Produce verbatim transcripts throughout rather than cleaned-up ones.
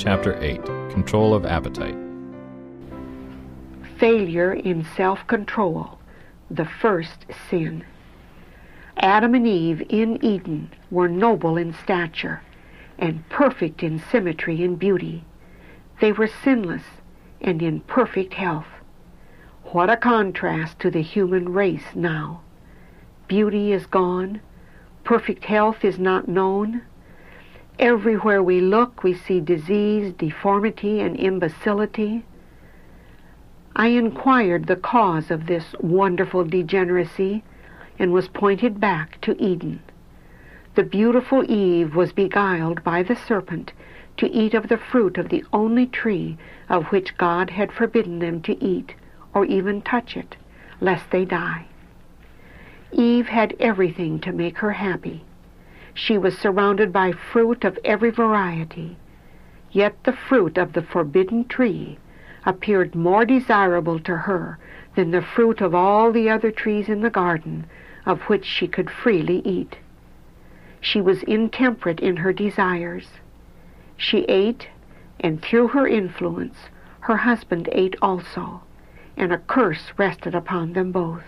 Chapter eight, Control of Appetite. Failure in self-control, the first sin. Adam and Eve in Eden were noble in stature and perfect in symmetry and beauty. They were sinless and in perfect health. What a contrast to the human race now. Beauty is gone. Perfect health is not known. Everywhere we look, we see disease, deformity, and imbecility. I inquired the cause of this wonderful degeneracy and was pointed back to Eden. The beautiful Eve was beguiled by the serpent to eat of the fruit of the only tree of which God had forbidden them to eat or even touch it, lest they die. Eve had everything to make her happy. She was surrounded by fruit of every variety, yet the fruit of the forbidden tree appeared more desirable to her than the fruit of all the other trees in the garden, of which she could freely eat. She was intemperate in her desires. She ate, and through her influence, her husband ate also, and a curse rested upon them both.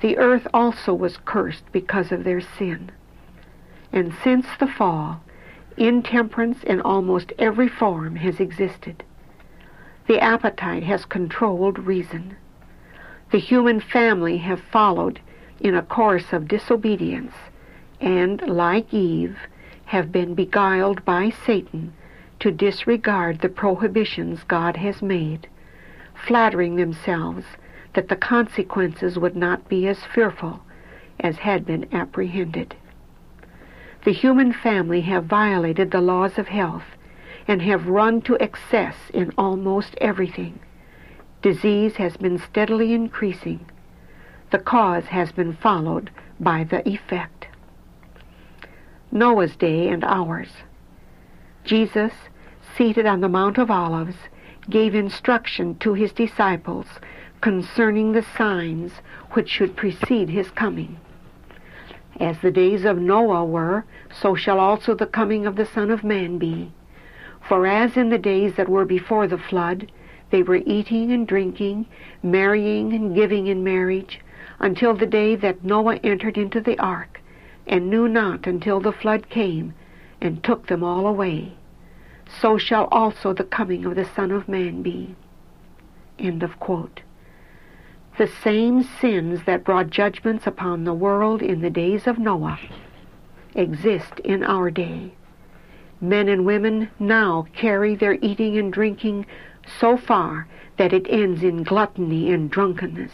The earth also was cursed because of their sin. And since the fall, intemperance in almost every form has existed. The appetite has controlled reason. The human family have followed in a course of disobedience and, like Eve, have been beguiled by Satan to disregard the prohibitions God has made, flattering themselves that the consequences would not be as fearful as had been apprehended. The human family have violated the laws of health and have run to excess in almost everything. Disease has been steadily increasing. The cause has been followed by the effect. Noah's day and ours. Jesus, seated on the Mount of Olives, gave instruction to his disciples concerning the signs which should precede his coming. As the days of Noah were, so shall also the coming of the Son of Man be. For as in the days that were before the flood, they were eating and drinking, marrying and giving in marriage, until the day that Noah entered into the ark, and knew not until the flood came, and took them all away. So shall also the coming of the Son of Man be. End of quote. The same sins that brought judgments upon the world in the days of Noah exist in our day. Men and women now carry their eating and drinking so far that it ends in gluttony and drunkenness.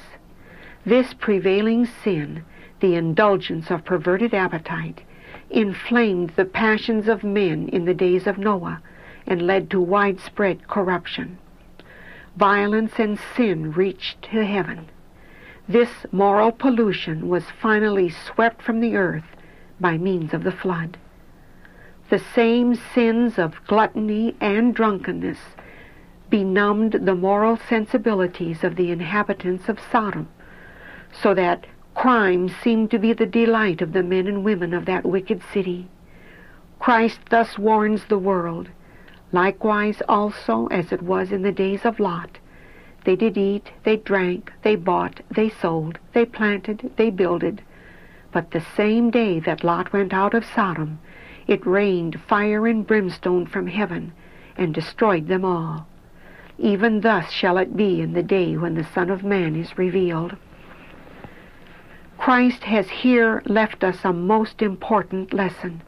This prevailing sin, the indulgence of perverted appetite, inflamed the passions of men in the days of Noah and led to widespread corruption. Violence and sin reached to heaven. This moral pollution was finally swept from the earth by means of the flood. The same sins of gluttony and drunkenness benumbed the moral sensibilities of the inhabitants of Sodom, so that crime seemed to be the delight of the men and women of that wicked city. Christ thus warns the world, "Likewise also, as it was in the days of Lot, they did eat, they drank, they bought, they sold, they planted, they builded. But the same day that Lot went out of Sodom, it rained fire and brimstone from heaven, and destroyed them all. Even thus shall it be in the day when the Son of Man is revealed." Christ has here left us a most important lesson.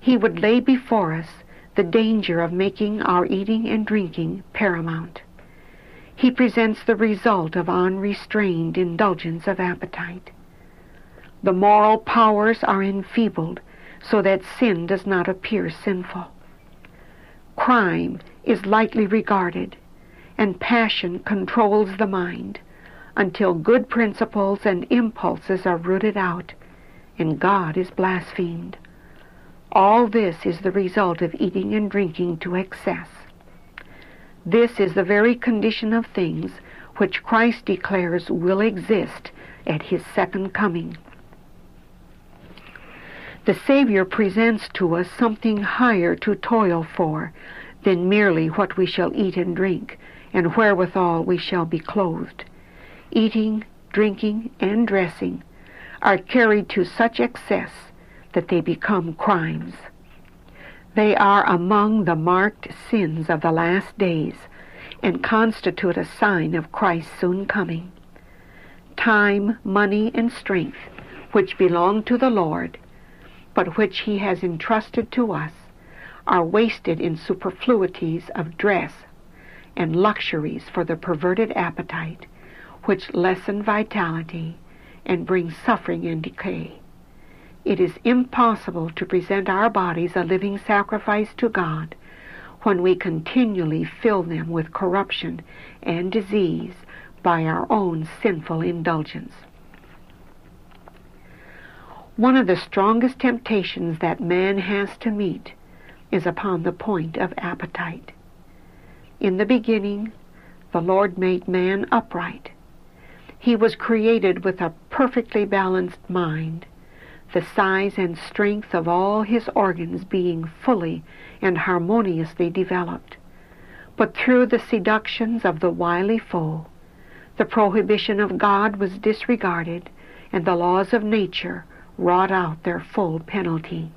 He would lay before us the danger of making our eating and drinking paramount. He presents the result of unrestrained indulgence of appetite. The moral powers are enfeebled so that sin does not appear sinful. Crime is lightly regarded, and passion controls the mind until good principles and impulses are rooted out and God is blasphemed. All this is the result of eating and drinking to excess. This is the very condition of things which Christ declares will exist at his second coming. The Savior presents to us something higher to toil for than merely what we shall eat and drink, and wherewithal we shall be clothed. Eating, drinking, and dressing are carried to such excess that they become crimes. They are among the marked sins of the last days, and constitute a sign of Christ's soon coming. Time, money, and strength, which belong to the Lord, but which he has entrusted to us, are wasted in superfluities of dress and luxuries for the perverted appetite, which lessen vitality and bring suffering and decay. It is impossible to present our bodies a living sacrifice to God when we continually fill them with corruption and disease by our own sinful indulgence. One of the strongest temptations that man has to meet is upon the point of appetite. In the beginning, the Lord made man upright. He was created with a perfectly balanced mind, the size and strength of all his organs being fully and harmoniously developed. But through the seductions of the wily foe, the prohibition of God was disregarded, and the laws of nature wrought out their full penalty.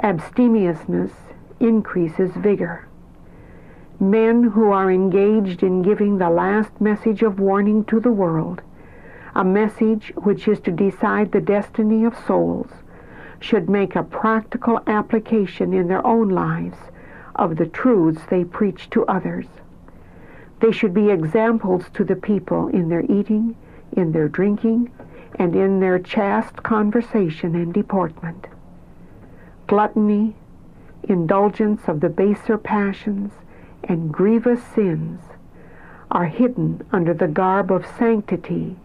Abstemiousness increases vigor. Men who are engaged in giving the last message of warning to the world, a message which is to decide the destiny of souls, should make a practical application in their own lives of the truths they preach to others. They should be examples to the people in their eating, in their drinking, and in their chaste conversation and deportment. Gluttony, indulgence of the baser passions, and grievous sins are hidden under the garb of sanctity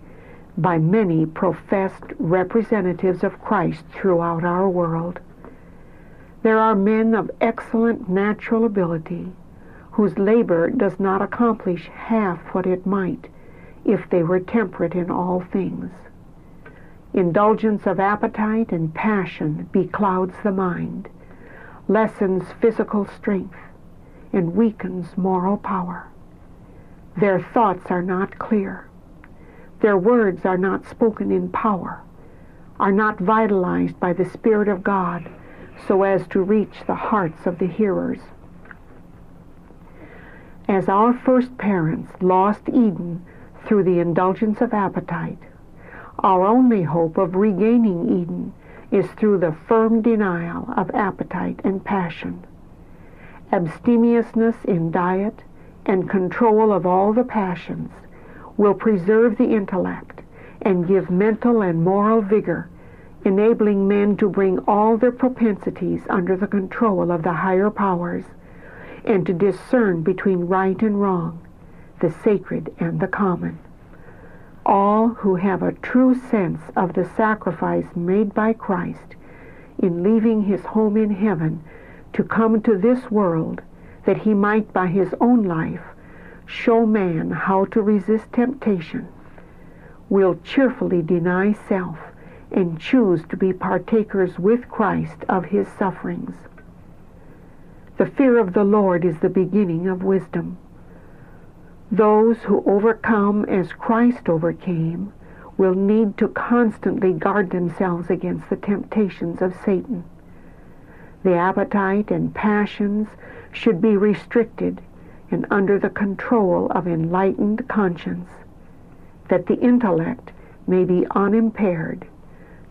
by many professed representatives of Christ throughout our world. There are men of excellent natural ability whose labor does not accomplish half what it might if they were temperate in all things. Indulgence of appetite and passion beclouds the mind, lessens physical strength, and weakens moral power. Their thoughts are not clear. Their words are not spoken in power, are not vitalized by the Spirit of God so as to reach the hearts of the hearers. As our first parents lost Eden through the indulgence of appetite, our only hope of regaining Eden is through the firm denial of appetite and passion. Abstemiousness in diet and control of all the passions will preserve the intellect and give mental and moral vigor, enabling men to bring all their propensities under the control of the higher powers and to discern between right and wrong, the sacred and the common. All who have a true sense of the sacrifice made by Christ in leaving his home in heaven to come to this world, that he might by his own life show man how to resist temptation, will cheerfully deny self and choose to be partakers with Christ of his sufferings. The fear of the Lord is the beginning of wisdom. Those who overcome as Christ overcame will need to constantly guard themselves against the temptations of Satan. The appetite and passions should be restricted and under the control of enlightened conscience, that the intellect may be unimpaired,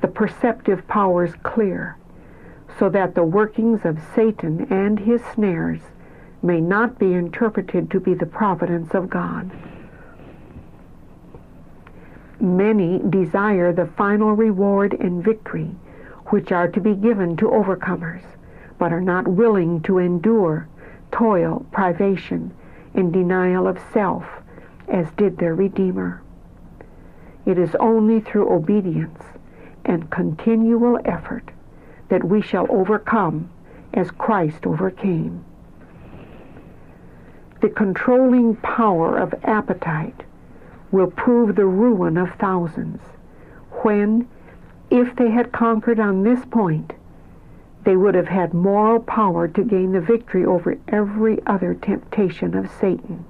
the perceptive powers clear, so that the workings of Satan and his snares may not be interpreted to be the providence of God. Many desire the final reward and victory which are to be given to overcomers, but are not willing to endure toil, privation, and denial of self, as did their Redeemer. It is only through obedience and continual effort that we shall overcome as Christ overcame. The controlling power of appetite will prove the ruin of thousands when, if they had conquered on this point, they would have had moral power to gain the victory over every other temptation of Satan.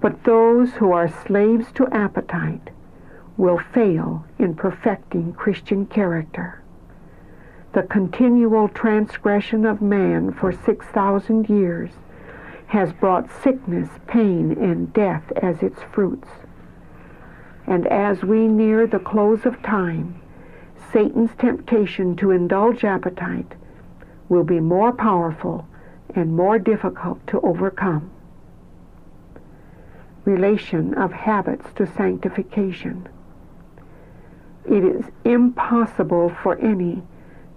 But those who are slaves to appetite will fail in perfecting Christian character. The continual transgression of man for six thousand years has brought sickness, pain, and death as its fruits. And as we near the close of time, Satan's temptation to indulge appetite will be more powerful and more difficult to overcome. Relation of habits to sanctification. It is impossible for any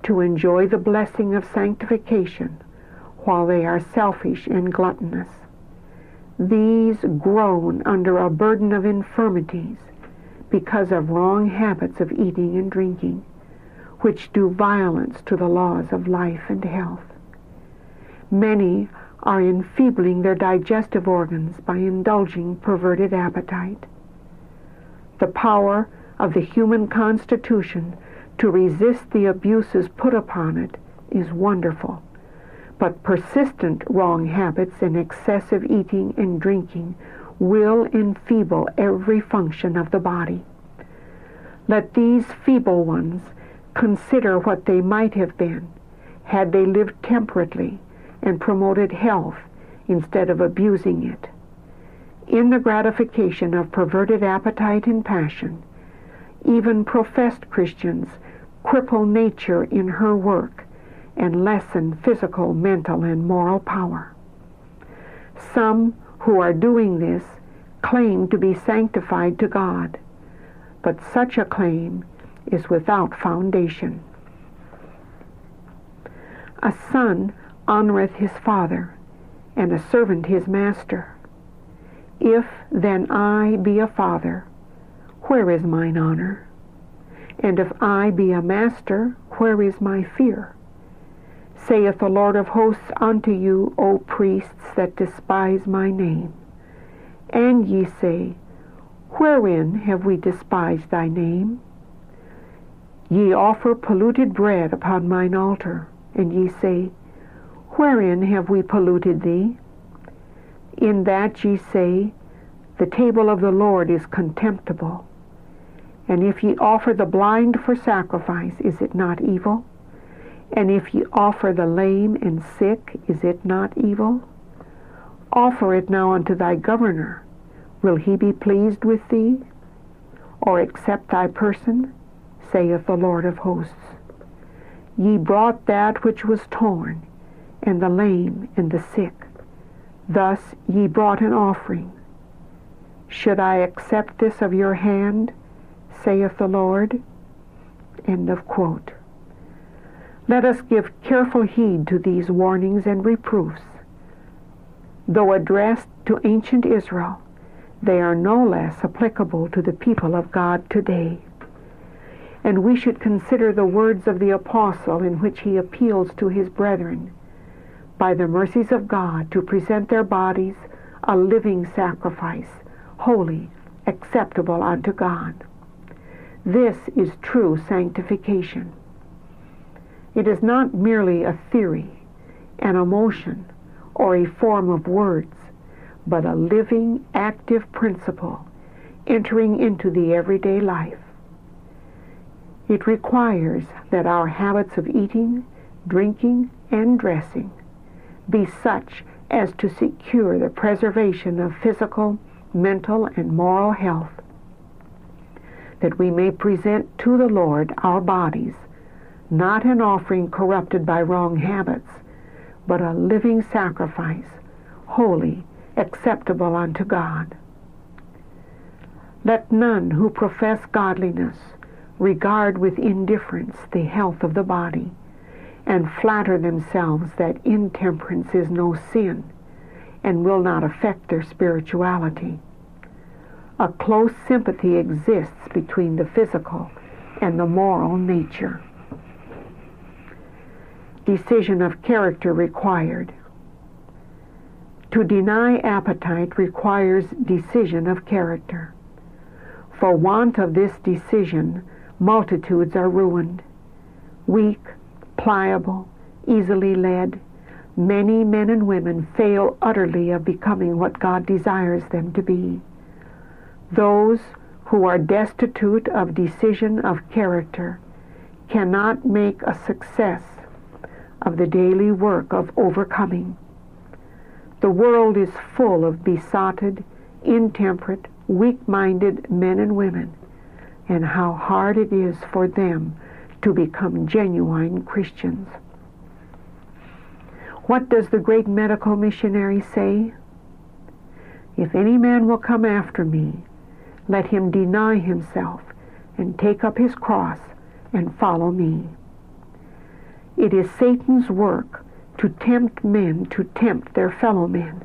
to enjoy the blessing of sanctification while they are selfish and gluttonous. These groan under a burden of infirmities because of wrong habits of eating and drinking, which do violence to the laws of life and health. Many are enfeebling their digestive organs by indulging perverted appetite. The power of the human constitution to resist the abuses put upon it is wonderful, but persistent wrong habits and excessive eating and drinking will enfeeble every function of the body. Let these feeble ones consider what they might have been had they lived temperately and promoted health instead of abusing it. In the gratification of perverted appetite and passion, even professed Christians cripple nature in her work and lessen physical, mental, and moral power. Some who are doing this claim to be sanctified to God, but such a claim is without foundation. A son honoreth his father, and a servant his master. If then I be a father, where is mine honor? And if I be a master, where is my fear? Saith the Lord of hosts unto you, O priests that despise my name. And ye say, Wherein have we despised thy name? Ye offer polluted bread upon mine altar, and ye say, Wherein have we polluted thee? In that ye say, The table of the Lord is contemptible. And if ye offer the blind for sacrifice, is it not evil? And if ye offer the lame and sick, is it not evil? Offer it now unto thy governor. Will he be pleased with thee? Or accept thy person? Saith the Lord of hosts. Ye brought that which was torn, and the lame and the sick. Thus ye brought an offering. Should I accept this of your hand? Saith the Lord. End of quote. Let us give careful heed to these warnings and reproofs. Though addressed to ancient Israel, they are no less applicable to the people of God today. And we should consider the words of the apostle in which he appeals to his brethren, by the mercies of God, to present their bodies a living sacrifice, holy, acceptable unto God. This is true sanctification. It is not merely a theory, an emotion, or a form of words, but a living, active principle entering into the everyday life. It requires that our habits of eating, drinking, and dressing be such as to secure the preservation of physical, mental, and moral health, that we may present to the Lord our bodies, not an offering corrupted by wrong habits, but a living sacrifice, holy, acceptable unto God. Let none who profess godliness regard with indifference the health of the body, and flatter themselves that intemperance is no sin, and will not affect their spirituality. A close sympathy exists between the physical and the moral nature. Decision of character required. To deny appetite requires decision of character. For want of this decision, multitudes are ruined. Weak, pliable, easily led, many men and women fail utterly of becoming what God desires them to be. Those who are destitute of decision of character cannot make a success of the daily work of overcoming. The world is full of besotted, intemperate, weak-minded men and women, and how hard it is for them to become genuine Christians. What does the great medical missionary say? If any man will come after me, let him deny himself and take up his cross and follow me. It is Satan's work to tempt men to tempt their fellow men.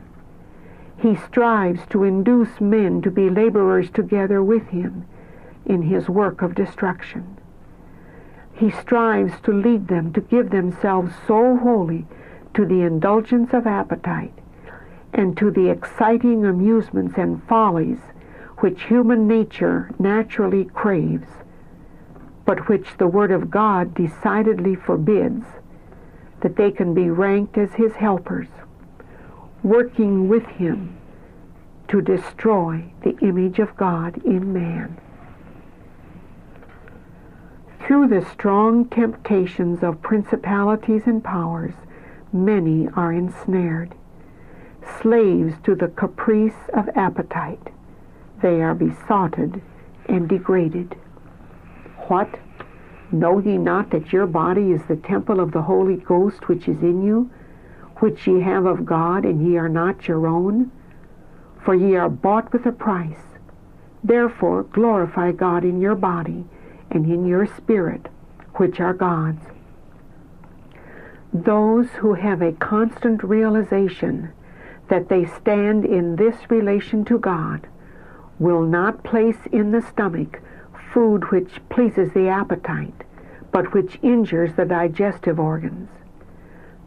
He strives to induce men to be laborers together with him in his work of destruction. He strives to lead them to give themselves so wholly to the indulgence of appetite and to the exciting amusements and follies which human nature naturally craves, but which the Word of God decidedly forbids, that they can be ranked as his helpers, working with him to destroy the image of God in man. Through the strong temptations of principalities and powers, many are ensnared. Slaves to the caprice of appetite, they are besotted and degraded. What? Know ye not that your body is the temple of the Holy Ghost which is in you, which ye have of God, and ye are not your own? For ye are bought with a price. Therefore glorify God in your body and in your spirit, which are God's. Those who have a constant realization that they stand in this relation to God will not place in the stomach food which pleases the appetite, but which injures the digestive organs.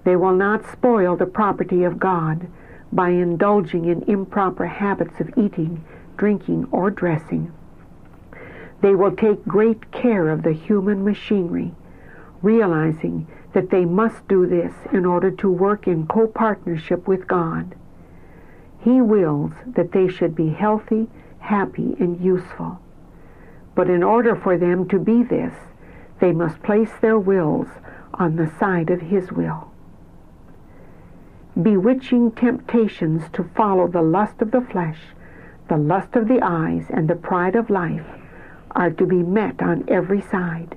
They will not spoil the property of God by indulging in improper habits of eating, drinking, or dressing. They will take great care of the human machinery, realizing that they must do this in order to work in co-partnership with God. He wills that they should be healthy, happy, and useful. But in order for them to be this, they must place their wills on the side of His will. Bewitching temptations to follow the lust of the flesh, the lust of the eyes, and the pride of life are to be met on every side.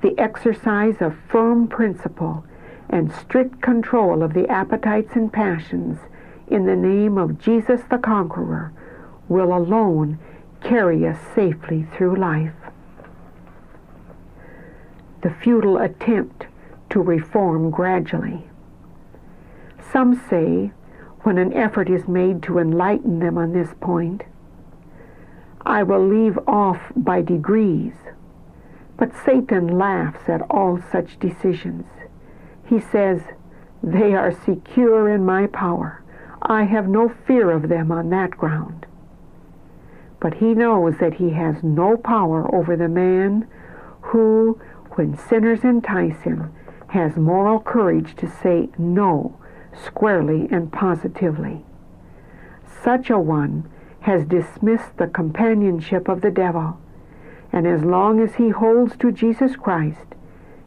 The exercise of firm principle and strict control of the appetites and passions in the name of Jesus the Conqueror will alone carry us safely through life. The futile attempt to reform gradually. Some say, when an effort is made to enlighten them on this point, I will leave off by degrees. But Satan laughs at all such decisions. He says, they are secure in my power. I have no fear of them on that ground. But he knows that he has no power over the man who, when sinners entice him, has moral courage to say no squarely and positively. Such a one has dismissed the companionship of the devil, and as long as he holds to Jesus Christ,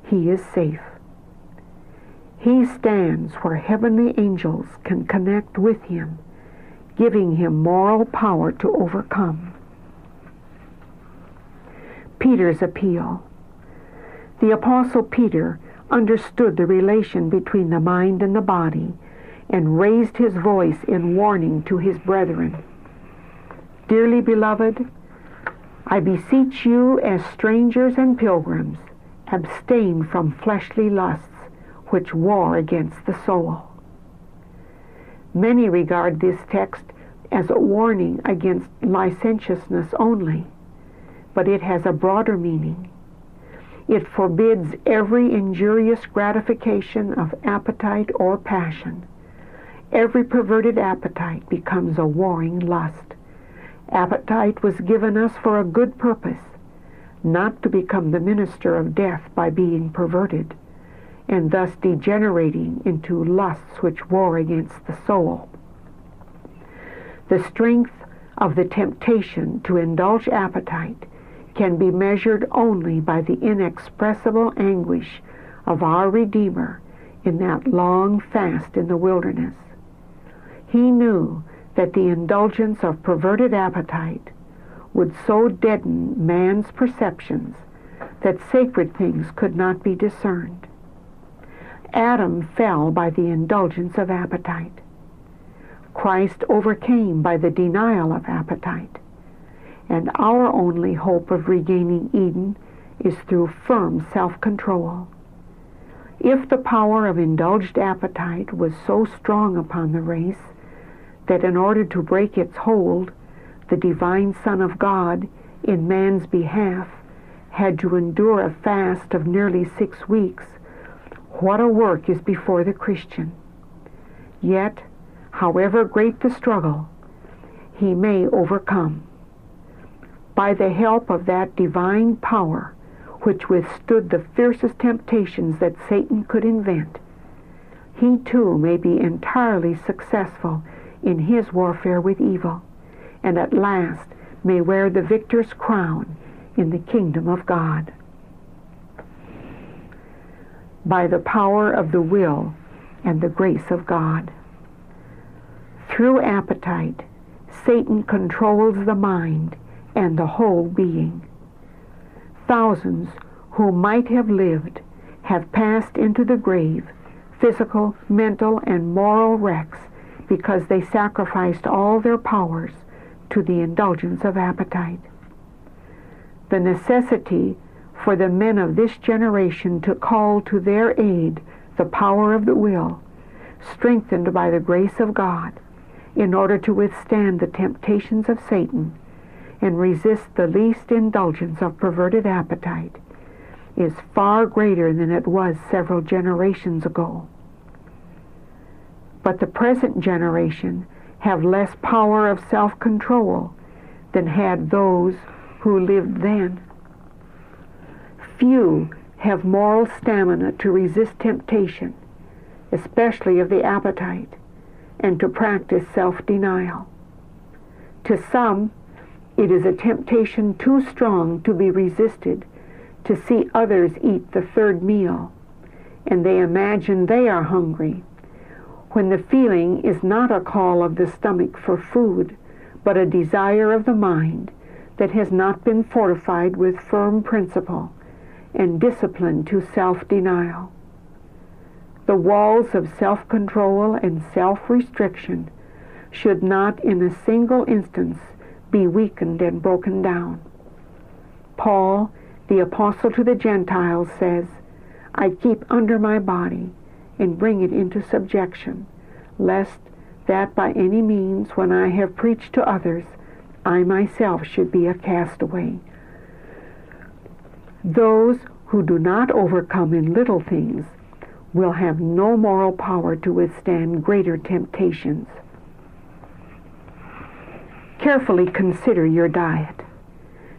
he is safe. He stands where heavenly angels can connect with him, giving him moral power to overcome. Peter's appeal. The Apostle Peter understood the relation between the mind and the body, and raised his voice in warning to his brethren. Dearly beloved, I beseech you as strangers and pilgrims, abstain from fleshly lusts which war against the soul. Many regard this text as a warning against licentiousness only, but it has a broader meaning. It forbids every injurious gratification of appetite or passion. Every perverted appetite becomes a warring lust. Appetite was given us for a good purpose, not to become the minister of death by being perverted, and thus degenerating into lusts which war against the soul. The strength of the temptation to indulge appetite can be measured only by the inexpressible anguish of our Redeemer in that long fast in the wilderness. He knew that the indulgence of perverted appetite would so deaden man's perceptions that sacred things could not be discerned. Adam fell by the indulgence of appetite. Christ overcame by the denial of appetite. And our only hope of regaining Eden is through firm self-control. If the power of indulged appetite was so strong upon the race that in order to break its hold, the divine Son of God, in man's behalf, had to endure a fast of nearly six weeks, what a work is before the Christian. Yet, however great the struggle, he may overcome. By the help of that divine power, which withstood the fiercest temptations that Satan could invent, he too may be entirely successful in his warfare with evil, and at last may wear the victor's crown in the kingdom of God. By the power of the will and the grace of God. Through appetite, Satan controls the mind and the whole being. Thousands who might have lived have passed into the grave, physical, mental, and moral wrecks, because they sacrificed all their powers to the indulgence of appetite. The necessity for the men of this generation to call to their aid the power of the will, strengthened by the grace of God, in order to withstand the temptations of Satan and resist the least indulgence of perverted appetite, is far greater than it was several generations ago. But the present generation have less power of self-control than had those who lived then. Few have moral stamina to resist temptation, especially of the appetite, and to practice self-denial. To some, it is a temptation too strong to be resisted to see others eat the third meal, and they imagine they are hungry, when the feeling is not a call of the stomach for food, but a desire of the mind that has not been fortified with firm principle and discipline to self-denial. The walls of self-control and self-restriction should not in a single instance be weakened and broken down. Paul, the apostle to the Gentiles, says, "I keep under my body and bring it into subjection, lest that by any means, when I have preached to others, I myself should be a castaway." Those who do not overcome in little things will have no moral power to withstand greater temptations. Carefully consider your diet.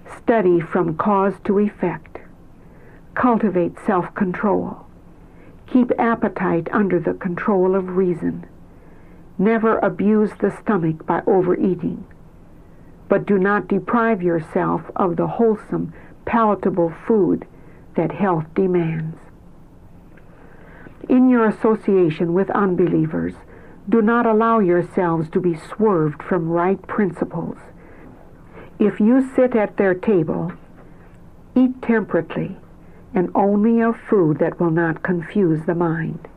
Study from cause to effect. Cultivate self-control. Keep appetite under the control of reason. Never abuse the stomach by overeating, but do not deprive yourself of the wholesome, palatable food that health demands. In your association with unbelievers, do not allow yourselves to be swerved from right principles. If you sit at their table, eat temperately, and only of food that will not confuse the mind.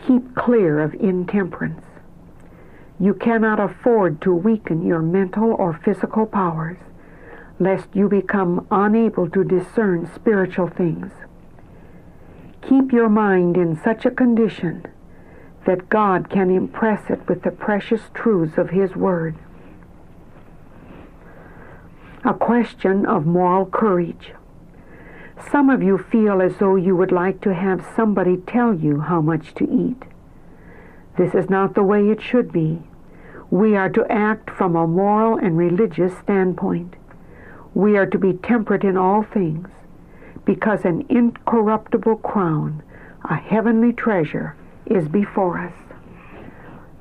Keep clear of intemperance. You cannot afford to weaken your mental or physical powers, lest you become unable to discern spiritual things. Keep your mind in such a condition that God can impress it with the precious truths of His Word. A question of moral courage. Some of you feel as though you would like to have somebody tell you how much to eat. This is not the way it should be. We are to act from a moral and religious standpoint. We are to be temperate in all things, because an incorruptible crown A heavenly treasure is before us.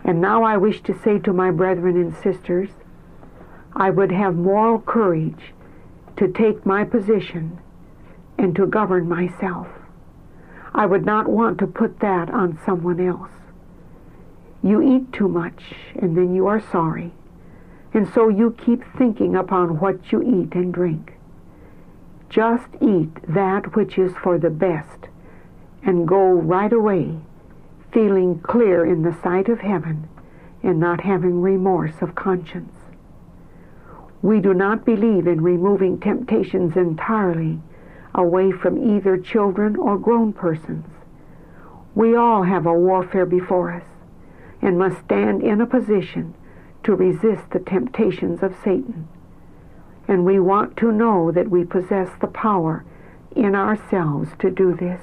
And now I wish to say to my brethren and sisters, I would have moral courage to take my position and to govern myself. I would not want to put that on someone else. You eat too much, and then you are sorry. And so you keep thinking upon what you eat and drink. Just eat that which is for the best, and go right away, feeling clear in the sight of heaven, and not having remorse of conscience. We do not believe in removing temptations entirely away from either children or grown persons. We all have a warfare before us, and must stand in a position to resist the temptations of Satan. And we want to know that we possess the power in ourselves to do this.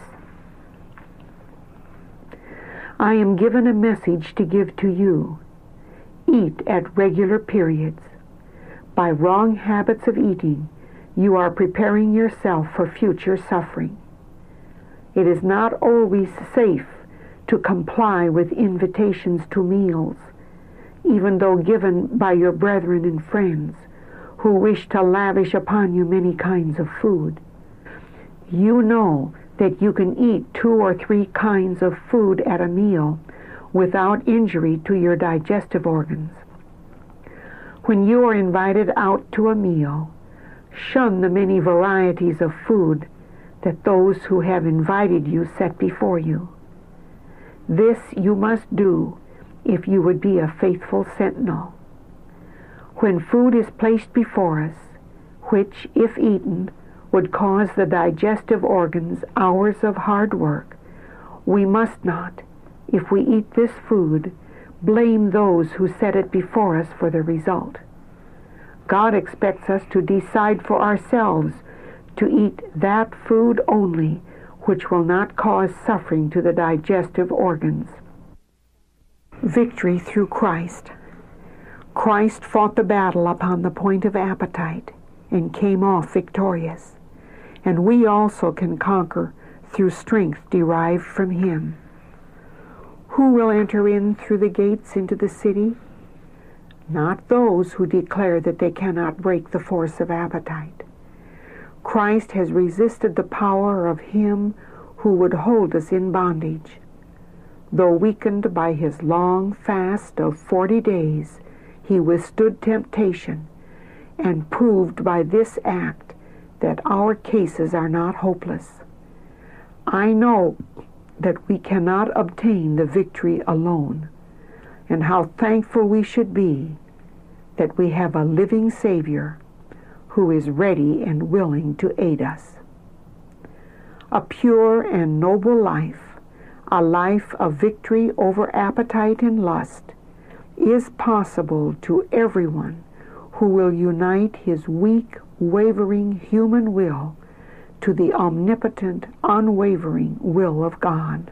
I am given a message to give to you. Eat at regular periods. By wrong habits of eating, you are preparing yourself for future suffering. It is not always safe to comply with invitations to meals, even though given by your brethren and friends who wish to lavish upon you many kinds of food. You know that you can eat two or three kinds of food at a meal without injury to your digestive organs. When you are invited out to a meal, shun the many varieties of food that those who have invited you set before you. This you must do if you would be a faithful sentinel. When food is placed before us, which, if eaten, would cause the digestive organs hours of hard work, we must not, if we eat this food, blame those who set it before us for the result. God expects us to decide for ourselves to eat that food only which will not cause suffering to the digestive organs. Victory through Christ. Christ fought the battle upon the point of appetite and came off victorious. And we also can conquer through strength derived from him. Who will enter in through the gates into the city? Not those who declare that they cannot break the force of appetite. Christ has resisted the power of him who would hold us in bondage. Though weakened by his long fast of forty days, he withstood temptation and proved by this act that our cases are not hopeless. I know that we cannot obtain the victory alone, and how thankful we should be that we have a living Savior who is ready and willing to aid us. A pure and noble life, a life of victory over appetite and lust, is possible to everyone who will unite his weak, wavering human will to the omnipotent, unwavering will of God.